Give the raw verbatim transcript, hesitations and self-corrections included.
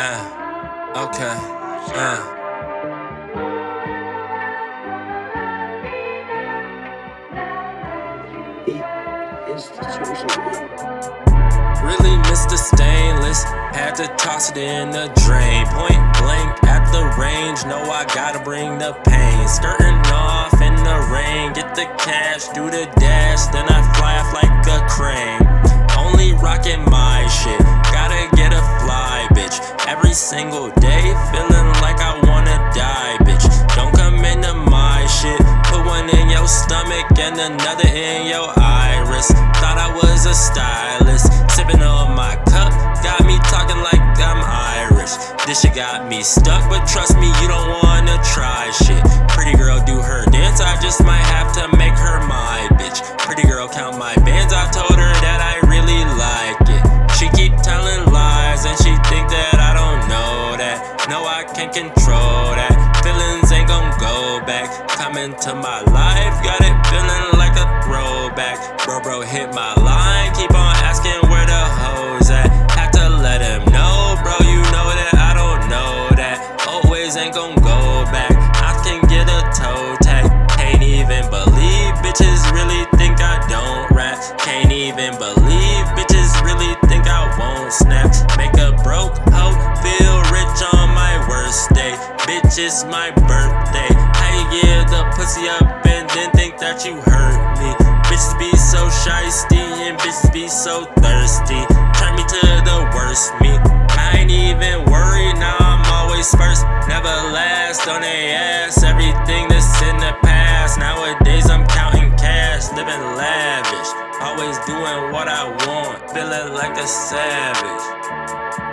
Uh, okay. Uh. Really missed the stainless, had to toss it in the drain. Point blank at the range, no, I gotta bring the pain. Skirting off in the rain, get the cash, do the dash, then I fly off like a crane. Only rocking my shit, gotta get a fly, bitch. Every single day, feeling like I wanna die, bitch. Don't come into my shit, put one in your stomach and another in your iris. Thought I was a stylist, sipping on my cup, got me talking like I'm Irish. This shit got me stuck, but trust me, you don't wanna try shit. Pretty girl do her dance, I just might have to make her my bitch. Pretty girl count my bands, I told her that I really like it. She keep telling lies and she think that I don't know that. No, I can't control that, feelings ain't gon' go back. Come into my life, got it feeling like a throwback. Bro, bro, hit my line, keep on asking where the hoes at. Have to let him know, bro, you know that I don't know that. Always ain't gon' go back, I can get a toe tag. Can't even believe bitches really think I don't rap. Can't even believe bitches really think I won't snap. Make a broke hoe feel rich on my worst day. Bitch, it's my birthday. How you give the pussy up and then think that you hurt me? Bitches be so shysty and bitches be so thirsty. Turn me to the worst me. I ain't even worried, now I'm always first. Never last on they ass, everything that's in the past. Nowadays I'm counting cash, living lavish. Always doing what I want, feeling like a savage.